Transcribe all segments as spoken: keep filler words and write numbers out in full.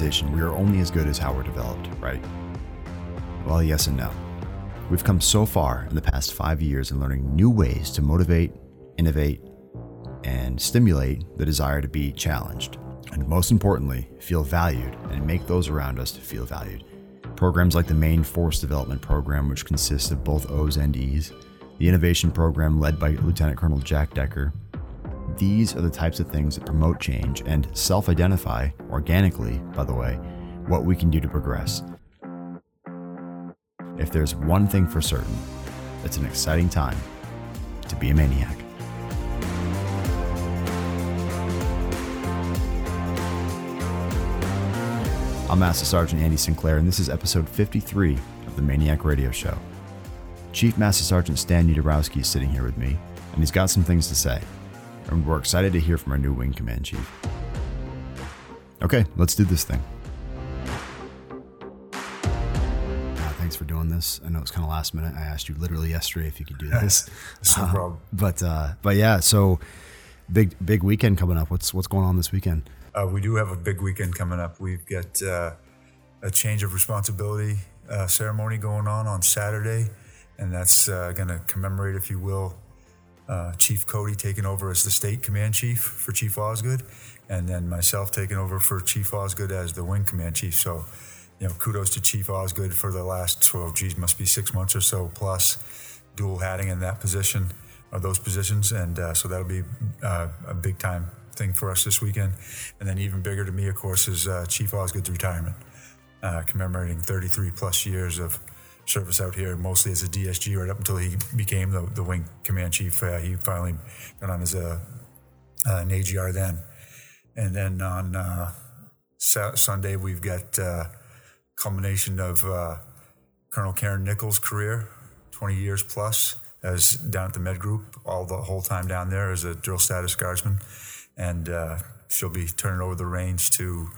organization, we are only as good as how we're developed, right? Well, yes and no. We've come so far in the past five years in learning new ways to motivate, innovate, and stimulate the desire to be challenged. And most importantly, feel valued and make those around us feel valued. Programs like the Maine Force Development Program, which consists of both O's and E's, the Innovation Program led by Lieutenant Colonel Jack Decker. These are the types of things that promote change and self-identify, organically, by the way, what we can do to progress. If there's one thing for certain, it's an exciting time to be a MAINEiac. I'm Master Sergeant Andy Sinclair, and this is episode fifty-three of the MAINEiac Radio Show. Chief Master Sergeant Stan Niedorowski is sitting here with me, and he's got some things to say. And we're excited to hear from our new Wing Command Chief. Okay, let's do this thing. Uh, thanks for doing this. I know it's kind of last minute. I asked you literally yesterday if you could do this. It's no uh, problem. But uh, but yeah, so big big weekend coming up. What's what's going on this weekend? Uh, we do have a big weekend coming up. We've got uh, a change of responsibility uh, ceremony going on on Saturday, and that's uh, going to commemorate, if you will, uh, Chief Cody taking over as the state command chief for Chief Osgood, and then myself taking over for Chief Osgood as the wing command chief. So, you know, kudos to Chief Osgood for the last, well, geez, must be six months or so plus dual hatting in that position or those positions. And uh, so that'll be uh, a big time thing for us this weekend. And then even bigger to me, of course, is uh, Chief Osgood's retirement, uh, commemorating thirty-three plus years of service out here, mostly as a D S G right up until he became the, the wing command chief. Uh, he finally got on as a, uh, an A G R then. And then on uh, Sa- Sunday, we've got uh, culmination of uh, Colonel Karen Nichols' career, twenty years plus, as down at the med group, all the whole time down there as a drill status guardsman. And uh, she'll be turning over the reins to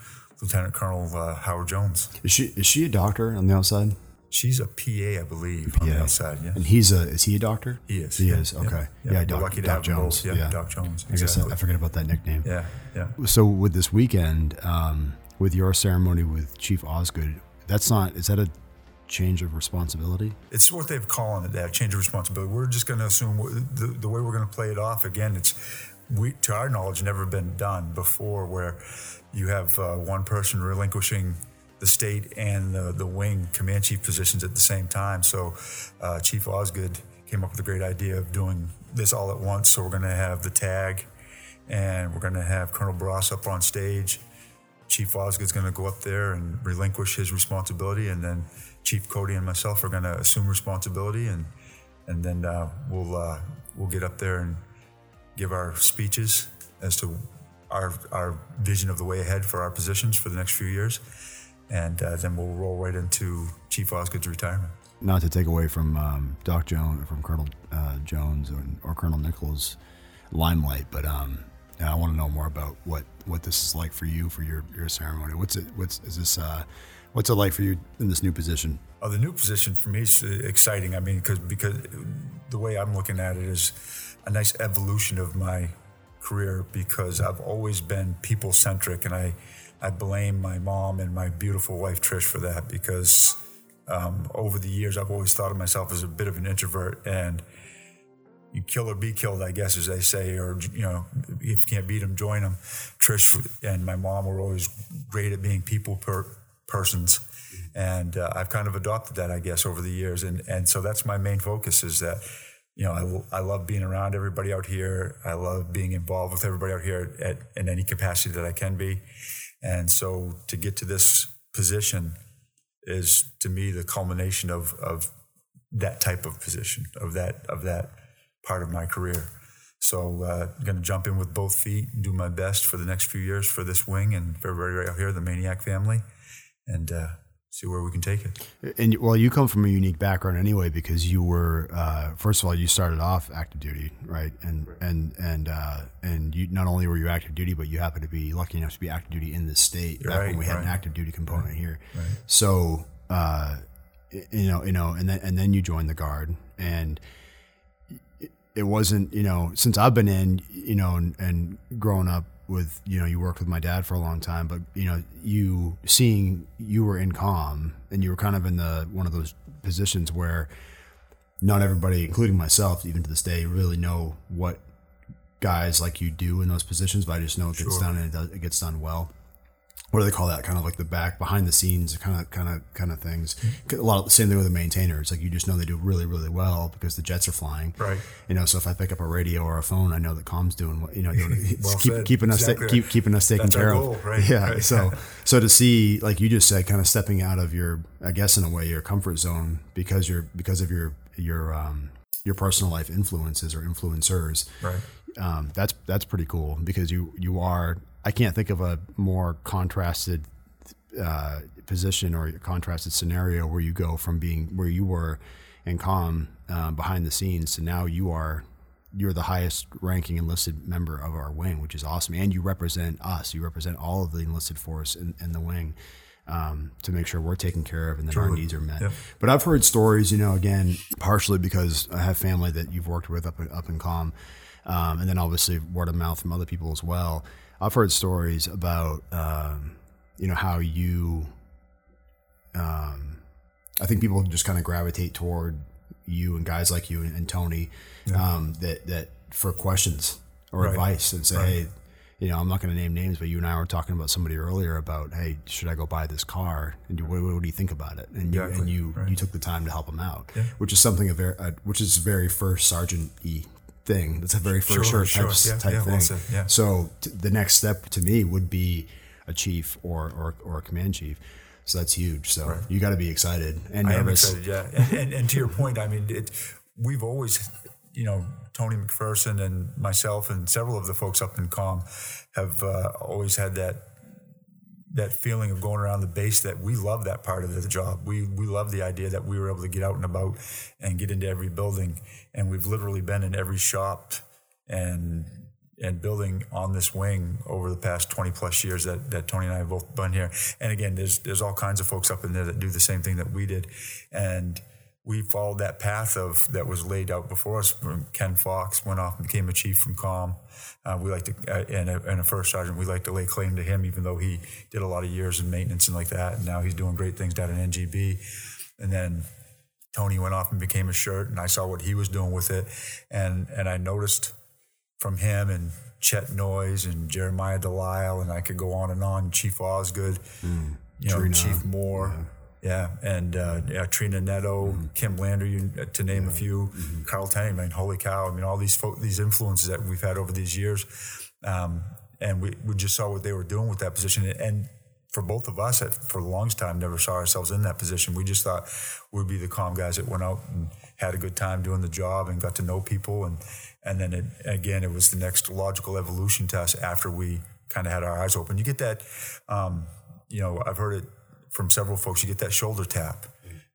Lieutenant Colonel uh, Howard Jones. Is she is she a doctor on the outside? She's a P A, I believe, P A on the outside. Yeah, and he's a—is he a doctor? He is. He yeah, is. Okay. Yeah, yeah, Doc, lucky to Doc have Jones. Both. Yeah, yeah, Doc Jones. Exactly. I guess I, I forget about that nickname. Yeah, yeah. So with this weekend, um, with your ceremony with Chief Osgood, that's not—is that a change of responsibility? It's what they've calling it. That change of responsibility. We're just going to assume the, the way we're going to play it off. Again, it's we to our knowledge never been done before, where you have uh, one person relinquishing the state and the, the wing command chief positions at the same time. So uh, Chief Osgood came up with a great idea of doing this all at once. So we're gonna have the tag and we're gonna have Colonel Bros up on stage. Chief Osgood's gonna go up there and relinquish his responsibility, and then Chief Cody and myself are gonna assume responsibility, and and then uh, we'll uh, we'll get up there and give our speeches as to our our vision of the way ahead for our positions for the next few years. And uh, then we'll roll right into Chief Osgood's retirement. Not to take away from um, Doc Jones, from Colonel uh, Jones or, or Colonel Nichols' limelight, but um, I want to know more about what, what this is like for you for your, your ceremony. What's it? What's is this? Uh, what's it like for you in this new position? Oh, the new position for me is exciting. I mean, cause, because the way I'm looking at it is a nice evolution of my career, because I've always been people centric, and I. I blame my mom and my beautiful wife, Trish, for that, because um, over the years, I've always thought of myself as a bit of an introvert, and you kill or be killed, I guess, as they say, or, you know, if you can't beat them, join them. Trish and my mom were always great at being people per- persons, and uh, I've kind of adopted that, I guess, over the years, and and so that's my main focus is that, you know, I, I love being around everybody out here. I love being involved with everybody out here at, in any capacity that I can be. And so to get to this position is, to me, the culmination of, of that type of position, of that of that part of my career. So uh, I'm going to jump in with both feet and do my best for the next few years for this wing and for everybody out here, the MAINEiac family, and uh, see where we can take it. And, well, you come from a unique background anyway, because you were, uh, first of all, you started off active duty, right? And right. and and uh, and you not only were you active duty, but you happened to be lucky enough to be active duty in this state back right, when we had right. an active duty component right. here. Right. So, uh, you know, you know, and then and then you joined the Guard, and it wasn't, you know, since I've been in, you know, and, and growing up with, you know, you worked with my dad for a long time, but, you know, you seeing you were in comm and you were kind of in the one of those positions where not everybody, including myself, even to this day, really know what guys like you do in those positions, but I just know it gets sure. done and it, does, it gets done well. What do they call that? Kind of like the back behind the scenes kind of, kind of, kind of things. A lot of the same thing with the maintainers. Like you just know they do really, really well because the jets are flying. Right. You know, so if I pick up a radio or a phone, I know that comm's doing what, you know, doing, well keep, keeping us, exactly. keep, keeping us taken That's care goal, of. Right. Yeah. Right. So, so to see, like you just said, kind of stepping out of your, I guess in a way, your comfort zone because you're, because of your, your, um, your personal life influences or influencers. Right. Um, that's, that's pretty cool because you, you are, I can't think of a more contrasted uh, position or contrasted scenario where you go from being where you were in comm um, behind the scenes to now you are you're the highest ranking enlisted member of our wing, which is awesome. And you represent us. You represent all of the enlisted force in, in the wing um, to make sure we're taken care of and that True. Our needs are met. Yeah. But I've heard stories, you know, again, partially because I have family that you've worked with up, up in comm um, and then obviously word of mouth from other people as well. I've heard stories about, um, you know, how you, um, I think people just kind of gravitate toward you and guys like you and, and Tony yeah. um, that, that for questions or right. advice and say, right. hey, you know, I'm not going to name names, but you and I were talking about somebody earlier about, hey, should I go buy this car? And do, what, what do you think about it? And you, exactly. and you, right. you took the time to help them out, yeah. which is something, a very, a, which is very first sergeant-y. Thing that's a very first sure, sure. type, yeah, type yeah, thing. Awesome. Yeah. So t- the next step to me would be a chief or or, or a command chief. So that's huge. So right. you got to be excited and nervous. I am excited, yeah. and, and, and to your point, I mean, it, we've always, you know, Tony McPherson and myself and several of the folks up in comm have uh, always had that that feeling of going around the base that we love that part of the job. We we love the idea that we were able to get out and about and get into every building. And we've literally been in every shop and and building on this wing over the past twenty plus years that, that Tony and I have both been here. And again, there's there's all kinds of folks up in there that do the same thing that we did. And we followed that path of that was laid out before us. Ken Fox went off and became a chief from comm. Uh, we like to, uh, and, a, and a first sergeant, we like to lay claim to him, even though he did a lot of years in maintenance and like that. And now he's doing great things down in N G B. And then Tony went off and became a shirt, and I saw what he was doing with it. And and I noticed from him and Chet Noyes and Jeremiah Delisle, and I could go on and on, Chief Osgood, mm, you know, Trina, Chief Moore. Yeah. Yeah, and uh, yeah, Trina Neto, mm-hmm. Kim Lander, you, uh, to name yeah. a few, mm-hmm. Carl Tang, man, holy cow. I mean, all these fo- these influences that we've had over these years, um, and we, we just saw what they were doing with that position. And for both of us, at, for the longest time, never saw ourselves in that position. We just thought we'd be the calm guys that went out and had a good time doing the job and got to know people. And, and then, it, again, it was the next logical evolution to us after we kind of had our eyes open. You get that, um, you know, I've heard it from several folks, you get that shoulder tap,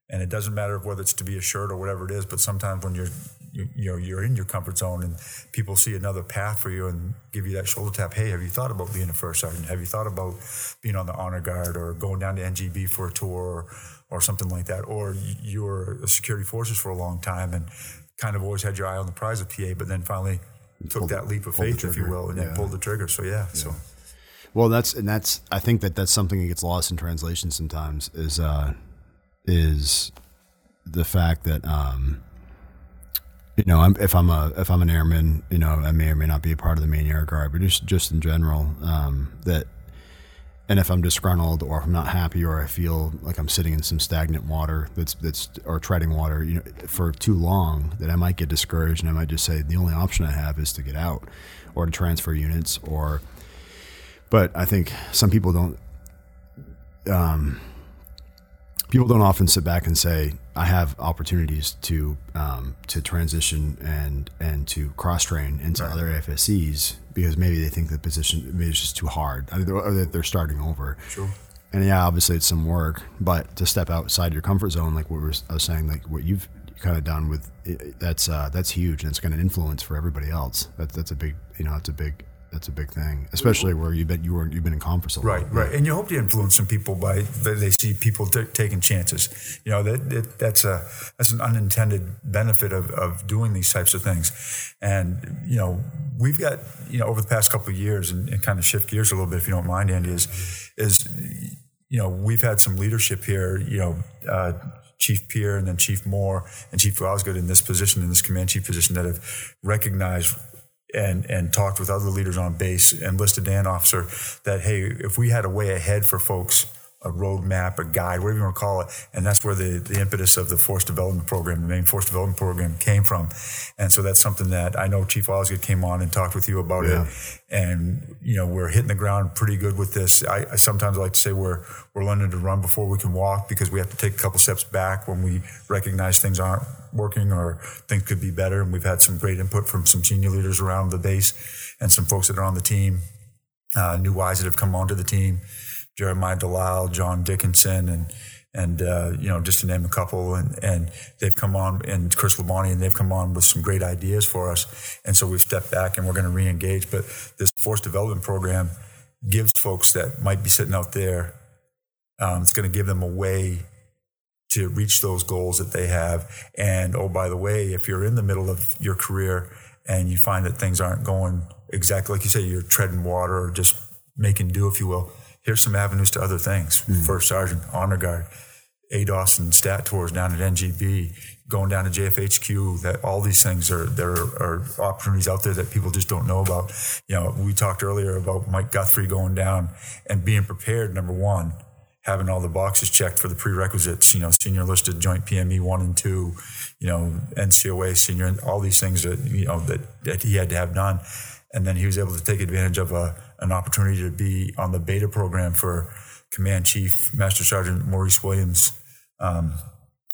and it doesn't matter whether it's to be a shirt or whatever it is. But sometimes when you're, you, you know, you're in your comfort zone and people see another path for you and give you that shoulder tap. Hey, have you thought about being a first sergeant? Have you thought about being on the honor guard or going down to N G B for a tour or, or something like that? Or you were a security forces for a long time and kind of always had your eye on the prize of P A, but then finally took pulled, that leap of faith, if you will, and yeah. then pulled the trigger. So, yeah, yeah. so. Well, that's, and that's, I think that that's something that gets lost in translation sometimes is, uh, is the fact that, um, you know, I'm, if I'm a, if I'm an airman, you know, I may or may not be a part of the Maine Air Guard, but just, just in general, um, that, and if I'm disgruntled or if I'm not happy or I feel like I'm sitting in some stagnant water that's, that's, or treading water, you know, for too long, that I might get discouraged and I might just say, the only option I have is to get out or to transfer units or, but I think some people don't, um, people don't often sit back and say, I have opportunities to, um, to transition and, and to cross train into right. other A F S Cs because maybe they think the position maybe it's just too hard or that they're starting over. Sure. And yeah, obviously it's some work, but to step outside your comfort zone, like what we were, I was saying, like what you've kind of done with that's, uh, that's huge. And it's going to influence for everybody else. That's, that's a big, you know, it's a big, That's a big thing, especially where you've been, you were, you've been in comfort zone. Right, right. And you hope to influence some people by, they see people t- taking chances. You know, that, that that's a that's an unintended benefit of, of doing these types of things. And, you know, we've got, you know, over the past couple of years, and, and kind of shift gears a little bit, if you don't mind, Andy, is, is you know, we've had some leadership here, you know, uh, Chief Pierre and then Chief Moore and Chief Osgood in this position, in this command chief position, that have recognized and and talked with other leaders on base, enlisted and officer, that, hey, if we had a way ahead for folks, a roadmap, a guide, whatever you want to call it, and that's where the, the impetus of the Force Development Program, the Maine Force Development Program, came from. And so that's something that I know Chief Osgood came on and talked with you about yeah. it. And, you know, we're hitting the ground pretty good with this. I, I sometimes like to say we're we're learning to run before we can walk, because we have to take a couple steps back when we recognize things aren't working or things could be better. And we've had some great input from some senior leaders around the base and some folks that are on the team, uh, new wives that have come onto the team. Jeremiah Delisle, John Dickinson, and and uh, you know, just to name a couple, and, and they've come on, and Chris Labonte, and they've come on with some great ideas for us. And so we've stepped back, and we're going to re-engage. But this Force Development Program gives folks that might be sitting out there, um, it's going to give them a way to reach those goals that they have. And, oh, by the way, if you're in the middle of your career and you find that things aren't going exactly like you say, you're treading water or just making do, if you will, here's some avenues to other things. Mm. First Sergeant, Honor Guard, A D O S and stat tours down at N G B, going down to J F H Q, that all these things are, there are opportunities out there that people just don't know about. You know, we talked earlier about Mike Guthrie going down and being prepared, number one, having all the boxes checked for the prerequisites, you know, senior enlisted, joint P M E one and two, you know, N C O A senior, and all these things that, you know, that, that he had to have done. And then he was able to take advantage of a, an opportunity to be on the beta program for Command Chief Master Sergeant Maurice Williams' um,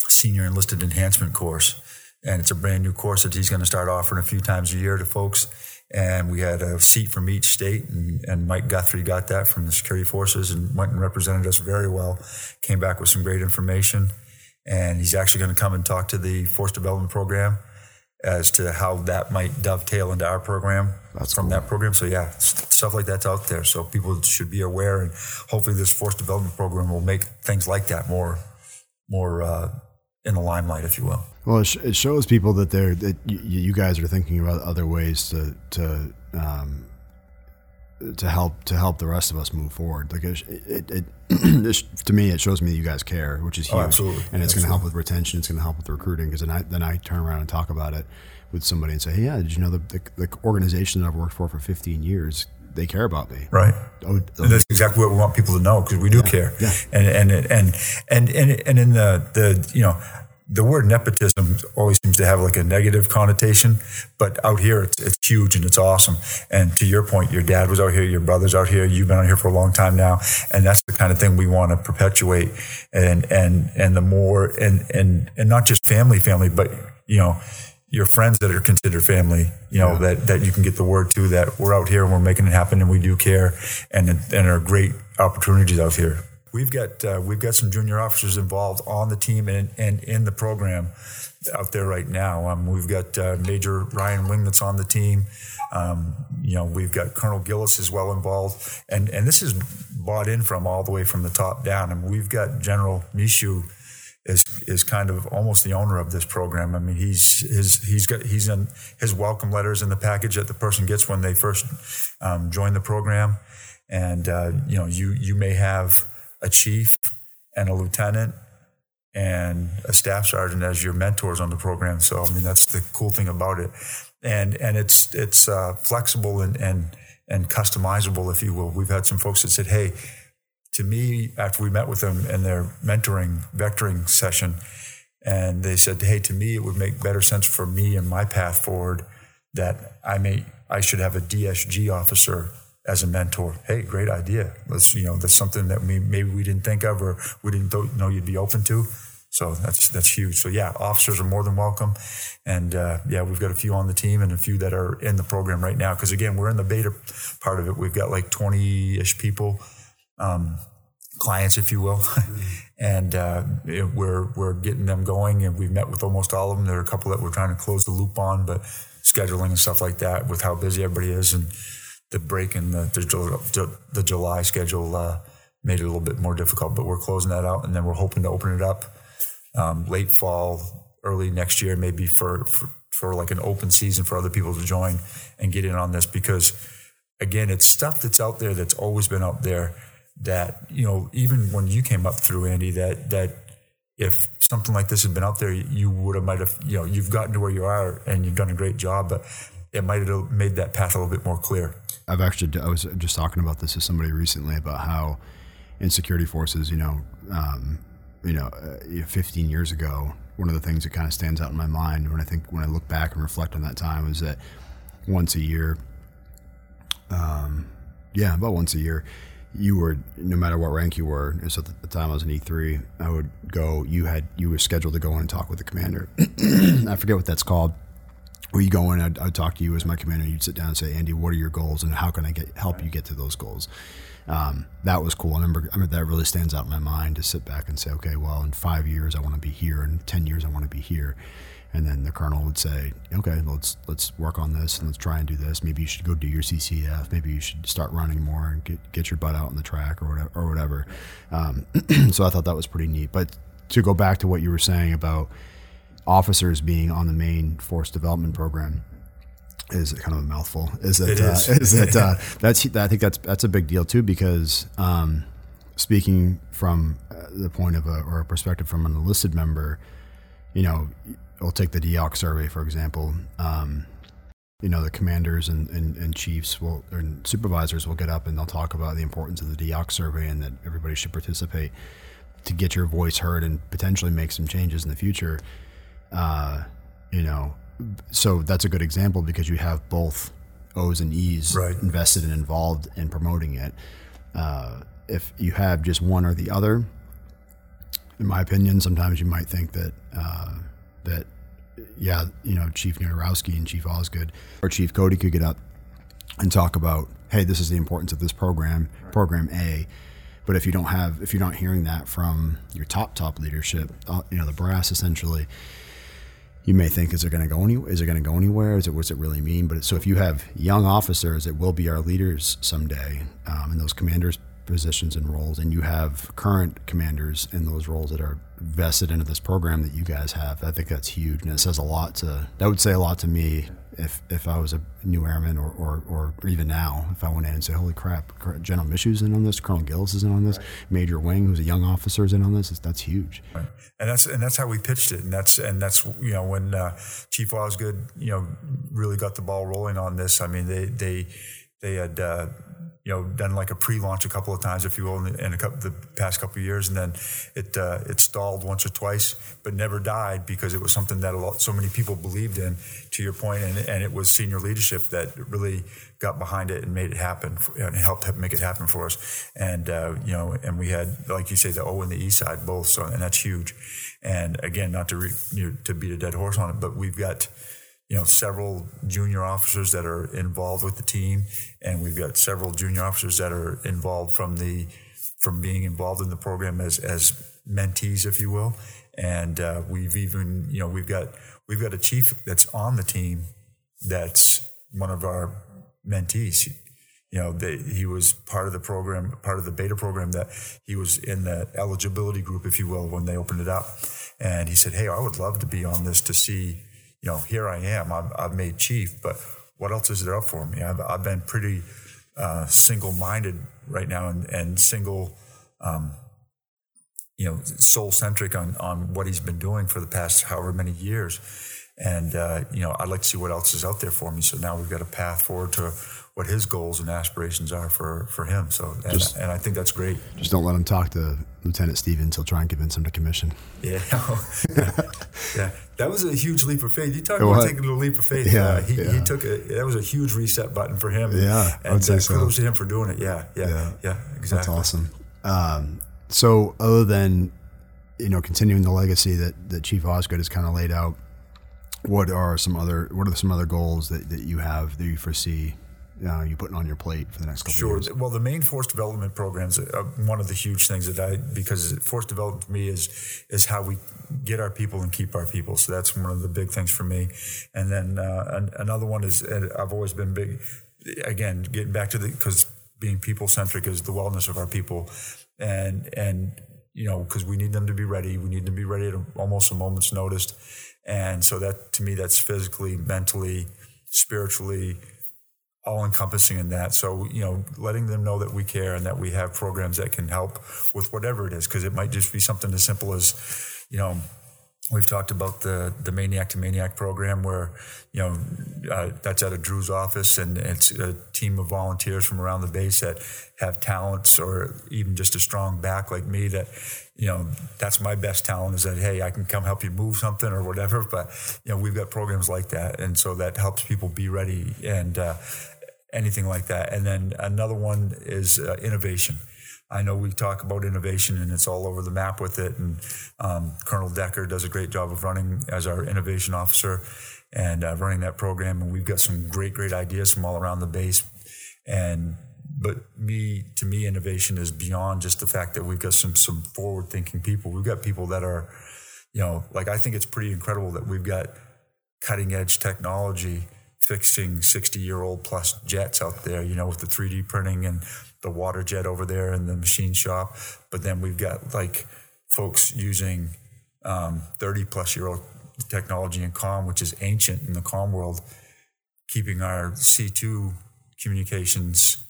Senior Enlisted Enhancement course. And it's a brand new course that he's going to start offering a few times a year to folks. And we had a seat from each state, and, and Mike Guthrie got that from the security forces and went and represented us very well, came back with some great information. And he's actually going to come and talk to the Force Development Program as to how that might dovetail into our program. That's from cool. that program. So yeah, st- stuff like that's out there. So people should be aware, and hopefully this Force Development Program will make things like that more, more uh, in the limelight, if you will. Well, it, sh- it shows people that they're, that y- you guys are thinking about other ways to, to, um, to help, to help the rest of us move forward. Like it, it, it to me, it shows me that you guys care, which is huge. Oh, absolutely. And it's going to help with retention. It's going to help with recruiting, because then I, then I turn around and talk about it with somebody and say, hey, yeah, did you know the, the, the organization that I've worked for for fifteen years, they care about me. Right. Oh, oh. That's exactly what we want people to know, because we do yeah. care. Yeah. And, and, and, and, and, and in the, the, you know, the word nepotism always seems to have like a negative connotation, but out here it's, it's huge and it's awesome. And to your point, your dad was out here, your brother's out here, you've been out here for a long time now. And that's the kind of thing we want to perpetuate. And, and, and the more, and, and, and not just family, family, but, you know, your friends that are considered family, you know, yeah. that, that you can get the word to, that we're out here and we're making it happen and we do care, and and there are great opportunities out here. We've got uh, we've got some junior officers involved on the team and, and in the program out there right now. Um, we've got uh, Major Ryan Wing that's on the team. Um, you know, we've got Colonel Gillis as well involved, and and this is bought in from all the way from the top down. And we've got General Michaud is is kind of almost the owner of this program. I mean, he's his he's got he's in his welcome letters in the package that the person gets when they first um, join the program. And uh, you know, you you may have a chief and a lieutenant and a staff sergeant as your mentors on the program. So I mean, that's the cool thing about it, and and it's it's uh, flexible and and and customizable, if you will. We've had some folks that said, hey, to me, after we met with them in their mentoring, vectoring session, and they said, hey, to me, it would make better sense for me and my path forward that I may, I should have a D S G officer as a mentor. Hey, great idea. Let's, you know, that's something that we, maybe we didn't think of, or we didn't th- know you'd be open to. So that's, that's huge. So yeah, officers are more than welcome. And uh, yeah, we've got a few on the team and a few that are in the program right now. Cause again, we're in the beta part of it. We've got like twenty ish people, Um, clients, if you will, and uh, it, we're we're getting them going, and we've met with almost all of them. There are a couple that we're trying to close the loop on, but scheduling and stuff like that with how busy everybody is, and the break in the the, the July schedule uh, made it a little bit more difficult, but we're closing that out, and then we're hoping to open it up um, late fall, early next year, maybe for, for for like an open season for other people to join and get in on this, because again, it's stuff that's out there that's always been out there that, you know, even when you came up through, Andy, that that if something like this had been out there, you would have might have, you know, you've gotten to where you are and you've done a great job, but it might have made that path a little bit more clear. I've actually, I was just talking about this with somebody recently about how in security forces, you know, um, you know, uh, fifteen years ago, one of the things that kind of stands out in my mind when I think, when I look back and reflect on that time was that once a year, um, yeah, about once a year, you were, no matter what rank you were, so at the time I was an E three, I would go, you had, you were scheduled to go in and talk with the commander. I forget what that's called. Where you go in, I'd, I'd talk to you as my commander. You'd sit down and say, Andy, what are your goals and how can I get help you get to those goals? Um, that was cool. I remember, I mean, that really stands out in my mind to sit back and say, okay, well, in five years, I want to be here. In ten years, I want to be here. And then the colonel would say, okay, let's let's work on this and let's try and do this. Maybe you should go do your C C F. Maybe you should start running more and get, get your butt out on the track or whatever. Or whatever. Um, so I thought that was pretty neat. But to go back to what you were saying about officers being on the Maine Force Development Program, is kind of a mouthful. Is that, it uh, is. is that uh, that's I think that's that's a big deal too, because um, speaking from the point of a, or a perspective from an enlisted member, you know, I'll take the D O C survey, for example. Um, you know, the commanders and, and, and chiefs will, or supervisors will get up and they'll talk about the importance of the D O C survey and that everybody should participate to get your voice heard and potentially make some changes in the future. Uh, you know, so that's a good example because you have both O's and E's right. invested and involved in promoting it. Uh, if you have just one or the other, in my opinion, sometimes you might think that, uh, that, yeah, you know, Chief Niedorowski and Chief Osgood or Chief Cody could get up and talk about, hey, this is the importance of this program, right. program A. But if you don't have, if you're not hearing that from your top, top leadership, uh, you know, the brass essentially, you may think, is it going to go any? Is it going to go anywhere? Is it what's it really mean? But it, so if you have young officers that will be our leaders someday, um, in those commanders' positions and roles, and you have current commanders in those roles that are vested into this program that you guys have, I think that's huge, and it says a lot to. That would say a lot to me if if I was a new airman, or or, or even now, if I went in and said, "Holy crap, General Michau's in on this, Colonel Gillis is in on this, right. Major Wing, who's a young officer, is in on this." It's, that's huge, right. and that's and that's how we pitched it, and that's and that's you know when uh, Chief Osgood, you know, really got the ball rolling on this. I mean, they they they had. Uh, you know, done like a pre-launch a couple of times, if you will, in, the, in a couple, the past couple of years. And then it uh, it stalled once or twice, but never died because it was something that a lot, so many people believed in, to your point, and, and it was senior leadership that really got behind it and made it happen for, and helped make it happen for us. And, uh, you know, and we had, like you say, the O and the E side both, so, and that's huge. And again, not to re, you know, to beat a dead horse on it, but we've got... you know, several junior officers that are involved with the team, and we've got several junior officers that are involved from the from being involved in the program as as mentees, if you will. And uh, we've even, you know, we've got we've got a chief that's on the team that's one of our mentees. You know, they, he was part of the program, part of the beta program, that he was in the eligibility group, if you will, when they opened it up. And he said, "Hey, I would love to be on this to see." You know, here I am. I've, I've made chief, but what else is there up for me? I've, I've been pretty uh, single-minded right now, and, and single, um, you know, soul-centric on, on what he's been doing for the past however many years. And uh, you know, I'd like to see what else is out there for me. So now we've got a path forward to what his goals and aspirations are for, for him. So and, just, and I think that's great. Just don't let him talk to Lieutenant Stevens. He'll try and convince him to commission. Yeah, yeah. That was a huge leap of faith. You talk about taking a leap of faith. Yeah, uh, he, yeah. he took a. That was a huge reset button for him. Yeah, and I'd say uh, so. Kudos to him for doing it. Yeah, yeah, yeah. yeah exactly. That's awesome. Um, so other than you know continuing the legacy that, that Chief Osgood has kind of laid out, what are some other what are some other goals that, that you have that you foresee uh, you putting on your plate for the next couple sure. of years? Sure. Well, the Maine Force Development Program is one of the huge things that I, because force development for me is is how we get our people and keep our people. So that's one of the big things for me. And then uh, an, another one is, and I've always been big again, getting back to the, because being people-centric is the wellness of our people. And, and you know, because we need them to be ready. We need them to be ready at almost a moment's notice. And so that, to me, that's physically, mentally, spiritually, all-encompassing in that. So, you know, letting them know that we care and that we have programs that can help with whatever it is, because it might just be something as simple as, you know, we've talked about the the MAINEiac to MAINEiac program where, you know, uh, that's out of Drew's office, and it's a team of volunteers from around the base that have talents or even just a strong back like me that, you know, that's my best talent is that, hey, I can come help you move something or whatever. But, you know, we've got programs like that. And so that helps people be ready and uh, anything like that. And then another one is uh, innovation. I know we talk about innovation and it's all over the map with it. And um, Colonel Decker does a great job of running as our innovation officer and uh, running that program. And we've got some great, great ideas from all around the base. And but me, to me, innovation is beyond just the fact that we've got some some forward thinking people. We've got people that are, you know, like I think it's pretty incredible that we've got cutting edge technology fixing sixty year old plus jets out there, you know, with the three D printing and the water jet over there in the machine shop. But then we've got like folks using um, thirty plus year old technology in comm, which is ancient in the comm world, keeping our C two communications,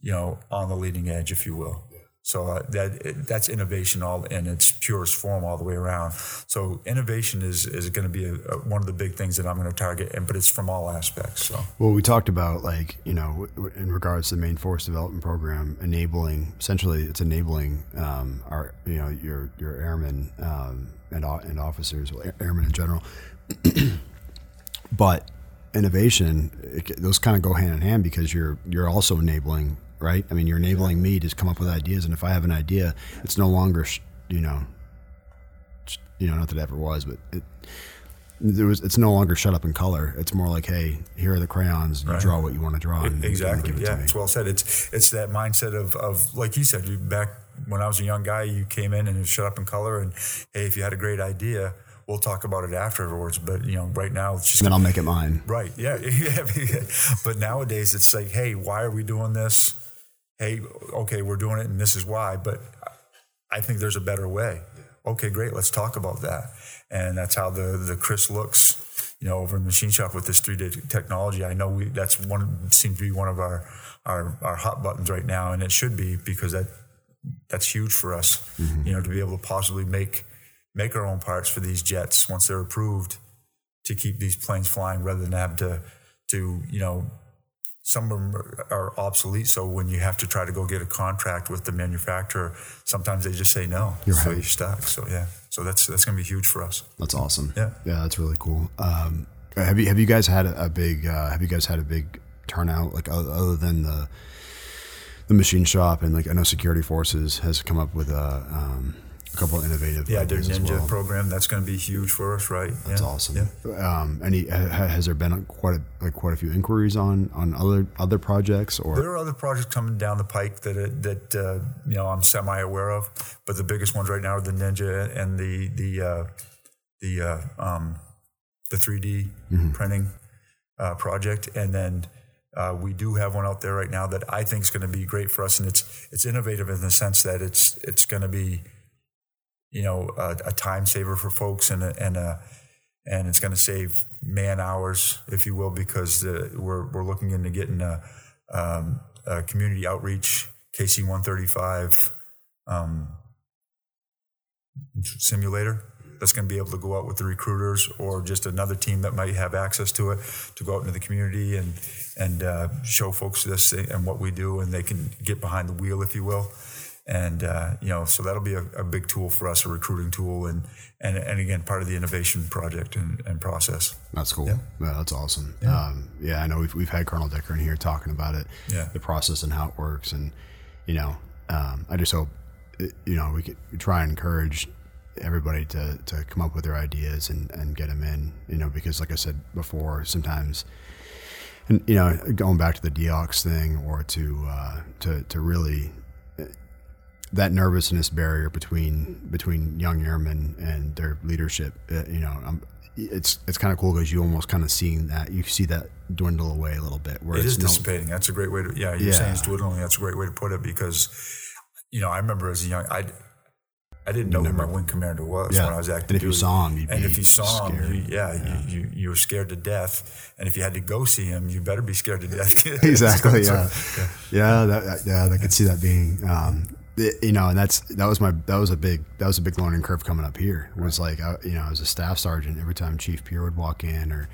you know, on the leading edge, if you will. Yeah. So uh, that that's innovation all in its purest form all the way around. So innovation is, is going to be a, a, one of the big things that I'm going to target, and but it's from all aspects. So well, we talked about like, you know, w- in regards to the Maine Force Development Program, enabling, essentially it's enabling um, our, you know, your your airmen um, and and officers, well, airmen in general, but innovation, it, those kind of go hand in hand because you're you're also enabling. Right? I mean, you're enabling me to come up with ideas. And if I have an idea, it's no longer, you know, you know, not that it ever was, but it, there was, it's no longer shut up in color. It's more like, hey, here are the crayons, right. Draw what you want to draw. It, and exactly. Yeah. It's well said. It's, it's that mindset of, of, like you said, you back when I was a young guy, you came in and it shut up in color and, hey, if you had a great idea, we'll talk about it afterwards, but you know, right now it's just. And then I'll make it mine. Right. Yeah. But nowadays it's like, hey, why are we doing this? Hey, okay, we're doing it and this is why, but I think there's a better way. Okay, great. Let's talk about that. And that's how the, the Chris looks, you know, over in the machine shop with this three D technology. I know we, that's one, seems to be one of our, our, our hot buttons right now. And it should be because that, that's huge for us, mm-hmm. you know, to be able to possibly make, make our own parts for these jets once they're approved to keep these planes flying rather than have to, to, you know, some of them are obsolete, so when you have to try to go get a contract with the manufacturer, sometimes they just say no. You're right. So you're stuck. So yeah, so that's that's going to be huge for us. That's awesome. Yeah, yeah, that's really cool. Um, have you have you guys had a big uh, have you guys had a big turnout like other than the the machine shop and like I know Security Forces has come up with a. Um, A couple of innovative yeah, their Ninja well. program that's going to be huge for us, right? That's yeah. awesome. Yeah. Um, any has there been quite a, like quite a few inquiries on, on other other projects or there are other projects coming down the pike that that uh, you know I'm semi aware of, but the biggest ones right now are the Ninja and the the uh, the uh, um, the three D mm-hmm. printing uh, project, and then uh, we do have one out there right now that I think is going to be great for us, and it's it's innovative in the sense that it's it's going to be you know, a, a time saver for folks and a, and a, and it's going to save man hours, if you will, because uh, we're we're looking into getting a, um, a community outreach K C one thirty-five um, simulator that's going to be able to go out with the recruiters or just another team that might have access to it to go out into the community and and uh, show folks this and what we do, and they can get behind the wheel, if you will. And, uh, you know, so that'll be a, a big tool for us, a recruiting tool and, and, and again, part of the innovation project and, and process. That's cool. Yeah. Yeah, that's awesome. Yeah. Um, yeah, I know we've, we've had Colonel Decker in here talking about it, yeah. the process and how it works. And, you know, um, I just hope, it, you know, we could try and encourage everybody to, to come up with their ideas and, and get them in, you know, because like I said before, sometimes, and you know, going back to the D O C S thing or to, uh, to, to really, that nervousness barrier between between young airmen and their leadership, uh, you know, I'm, it's it's kind of cool because you almost kind of seeing that you see that dwindle away a little bit. Where it it's is no, dissipating. That's a great way to yeah. You're yeah. saying it's dwindling. That's a great way to put it because you know I remember as a young I I didn't know Never. who my wing commander was yeah. when I was active. And if duty. you saw him, you'd and be if you saw scared. him, you, yeah, yeah. You, you you were scared to death. And if you had to go see him, you better be scared to death. Exactly. so, yeah. So, yeah, yeah, that, yeah. I could see that being. Um, It, you know, and that's, that was my, that was a big, that was a big learning curve coming up here. It was like, I, you know, as a staff sergeant, every time Chief Pierre would walk in or,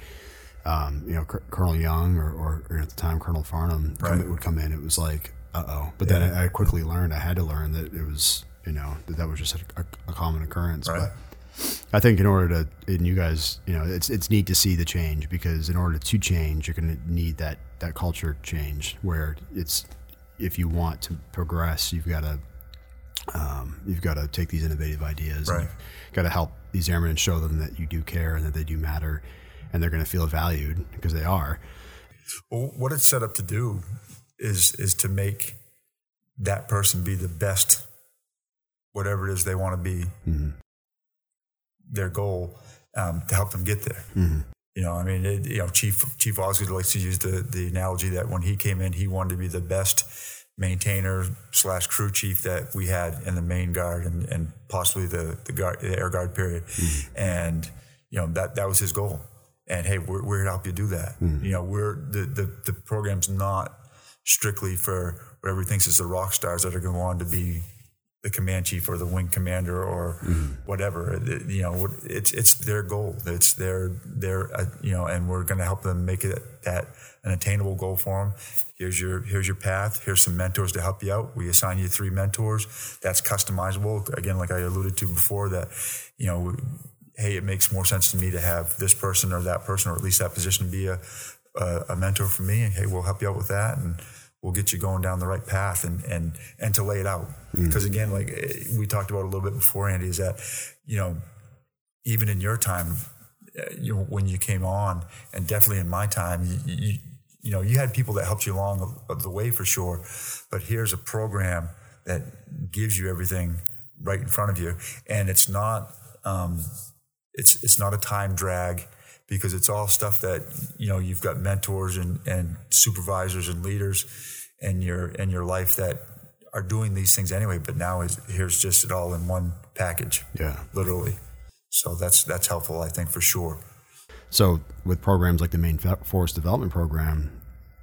um, you know, C- Colonel Young or, or, or at the time, Colonel Farnham right. come, would come in. It was like, uh-oh. But yeah. then I, I quickly learned, I had to learn that it was, you know, that, that was just a, a common occurrence. Right. But I think in order to, and you guys, you know, it's, it's neat to see the change because in order to change, you're going to need that, that culture change where it's, if you want to progress, you've got to um, you've got to take these innovative ideas. Right. And you've got to help these airmen and show them that you do care and that they do matter, and they're going to feel valued because they are. Well, what it's set up to do is is to make that person be the best, whatever it is they want to be. Mm-hmm. Their goal um, to help them get there. Mm-hmm. You know, I mean, it, you know, Chief Chief Osgood likes to use the, the analogy that when he came in, he wanted to be the best maintainer slash crew chief that we had in the Maine Guard and, and possibly the the, guard, the Air Guard period. Mm-hmm. And you know that that was his goal. And hey, we're we're here to help you do that. Mm-hmm. You know, we're the, the the program's not strictly for whatever he thinks is the rock stars that are going to go on to be the command chief or the wing commander or mm. whatever, you know, it's, it's their goal. It's their, their, uh, you know, and we're going to help them make it that an attainable goal for them. Here's your, here's your path. Here's some mentors to help you out. We assign you three mentors. That's customizable. Again, like I alluded to before that, you know, hey, it makes more sense to me to have this person or that person, or at least that position be a, a, a mentor for me. And hey, we'll help you out with that. And we'll get you going down the right path and and, and to lay it out. Because mm. again, like we talked about a little bit before, Andy, is that, you know, even in your time, you know, when you came on and definitely in my time, you, you, you know, you had people that helped you along the, the way for sure. But here's a program that gives you everything right in front of you. And it's not, um, it's, it's not a time drag. Because it's all stuff that, you know, you've got mentors and, and supervisors and leaders in your in your life that are doing these things anyway. But now it's, here's just it all in one package. Yeah, literally. So that's that's helpful, I think, for sure. So with programs like the Maine Force Development Program,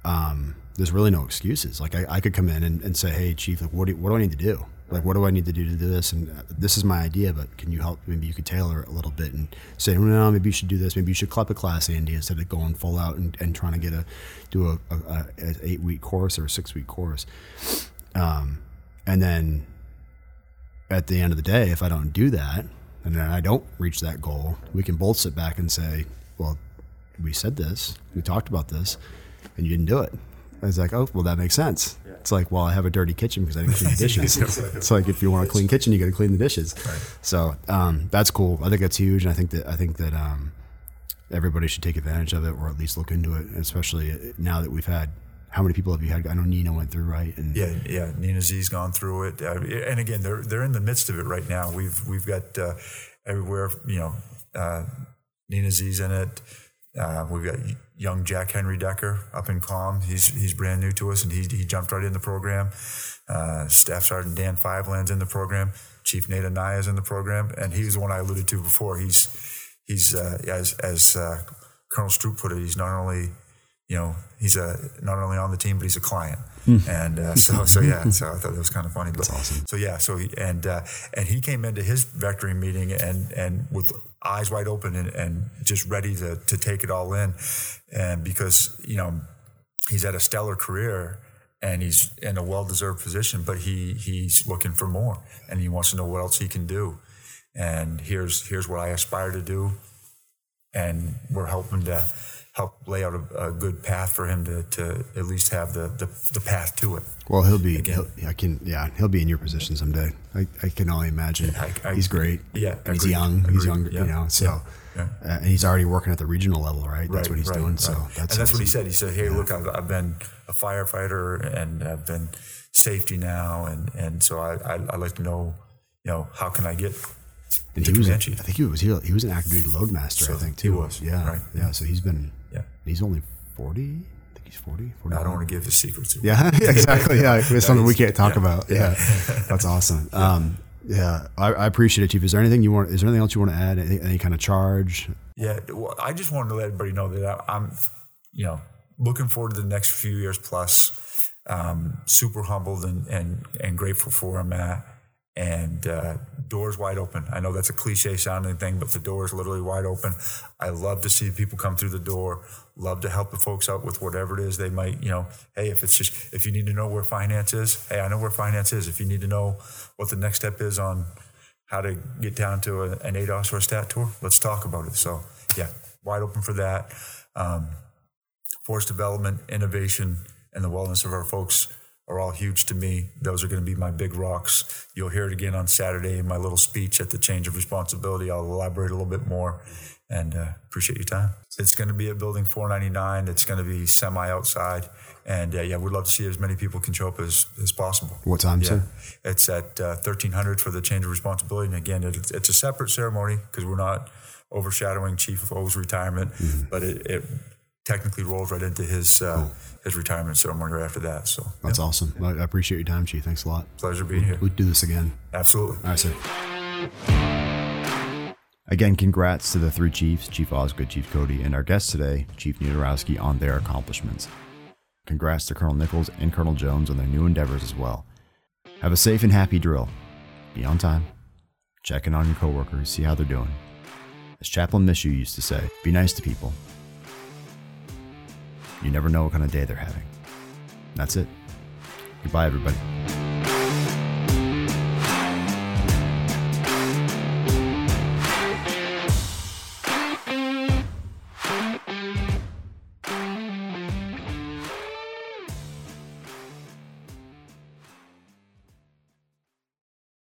um, there's really no excuses. Like I, I could come in and, and say, hey, Chief, like, what do what do I need to do? Like, what do I need to do to do this? And this is my idea, but can you help? Maybe you could tailor it a little bit and say, well, no, maybe you should do this. Maybe you should club a class, Andy, instead of going full out and, and trying to get a do a, a, a eight week course or a six week course. Um, and then at the end of the day, if I don't do that and then I don't reach that goal, we can both sit back and say, well, we said this, we talked about this, and you didn't do it. I was like, oh, well, that makes sense. Yeah. It's like, well, I have a dirty kitchen because I didn't clean the dishes. It's like if you want a clean kitchen, you got to clean the dishes. Right. So um, that's cool. I think that's huge, and I think that I think that um, everybody should take advantage of it, or at least look into it. Especially now that we've had, how many people have you had? I know Nina went through, right? And yeah, yeah, Nina Z's gone through it, uh, and again, they're they're in the midst of it right now. We've we've got uh, everywhere, you know, uh, Nina Z's in it. Uh, we've got young Jack Henry Decker up in Calm. He's he's brand new to us, and he he jumped right in the program. Uh, Staff Sergeant Dan Fiveland's in the program. Chief Nina Naya is in the program, and he's the one I alluded to before. He's he's uh, as as uh, Colonel Stroop put it, he's not only you know he's a not only on the team, but he's a client. Mm. And uh, so so yeah, so I thought that was kind of funny. But, that's awesome. So yeah, so he, and uh, and he came into his vectory meeting and and with. eyes wide open and, and just ready to, to take it all in. And because, you know, he's had a stellar career and he's in a well-deserved position, but he, he's looking for more and he wants to know what else he can do. And here's, here's what I aspire to do. And we're helping to help lay out a, a good path for him to, to at least have the, the, the path to it. Well, he'll be, he'll, I can, yeah, he'll be in your position someday. I, I can only imagine. I, I, he's great. Yeah. And he's young, agreed. he's younger, yeah. you know, so, yeah. Yeah. Uh, and he's already working at the regional level, right? That's right, what he's right, doing. Right. So that's, and that's awesome. What he said. He said, hey, yeah. look, I've, I've been a firefighter and I've been safety now. And, and so I, I, I like to know, you know, how can I get the he was, chief. I think he was here. He was an active duty loadmaster, so I think, too. He was. Yeah. Right. Yeah. So he's been. Yeah. He's only forty. I think he's forty. forty-nine. I don't want to give his secrets away. Yeah. Exactly. Yeah. It's something we can't talk yeah. about. Yeah. yeah. That's awesome. Yeah. Um, yeah. I, I appreciate it, Chief. Is there anything you want? Is there anything else you want to add? Any, any kind of charge? Yeah. Well, I just wanted to let everybody know that I, I'm, you know, looking forward to the next few years plus. Um, super humbled and, and, and grateful for him, uh, and uh, doors wide open. I know that's a cliche sounding thing, but the door is literally wide open. I love to see people come through the door, love to help the folks out with whatever it is they might, you know, hey, if it's just, if you need to know where finance is, hey, I know where finance is. If you need to know what the next step is on how to get down to a, an A D O S or a stat tour, let's talk about it. So yeah, wide open for that. Um, force development, innovation, and the wellness of our folks are all huge to me. Those are going to be my big rocks. You'll hear it again on Saturday in my little speech at the change of responsibility. I'll elaborate a little bit more, and uh, appreciate your time. It's going to be at building four ninety-nine. It's going to be semi outside. And uh, yeah, we'd love to see as many people can show up as, as possible. What time, yeah. sir? It's at uh, thirteen hundred for the change of responsibility. And again, it, it's a separate ceremony because we're not overshadowing Chief O's retirement, mm-hmm. but it, it technically rolls right into his uh, cool. his retirement ceremony right after that. So that's yeah. awesome. I appreciate your time, Chief. Thanks a lot. Pleasure being here. We'll do this again. Absolutely. All right, sir. Again, congrats to the three chiefs, Chief Osgood, Chief Cody, and our guest today, Chief Niedorowski, on their accomplishments. Congrats to Colonel Nichols and Colonel Jones on their new endeavors as well. Have a safe and happy drill. Be on time. Check in on your coworkers, see how they're doing. As Chaplain Mishu used to say, be nice to people. You never know what kind of day they're having. That's it. Goodbye, everybody.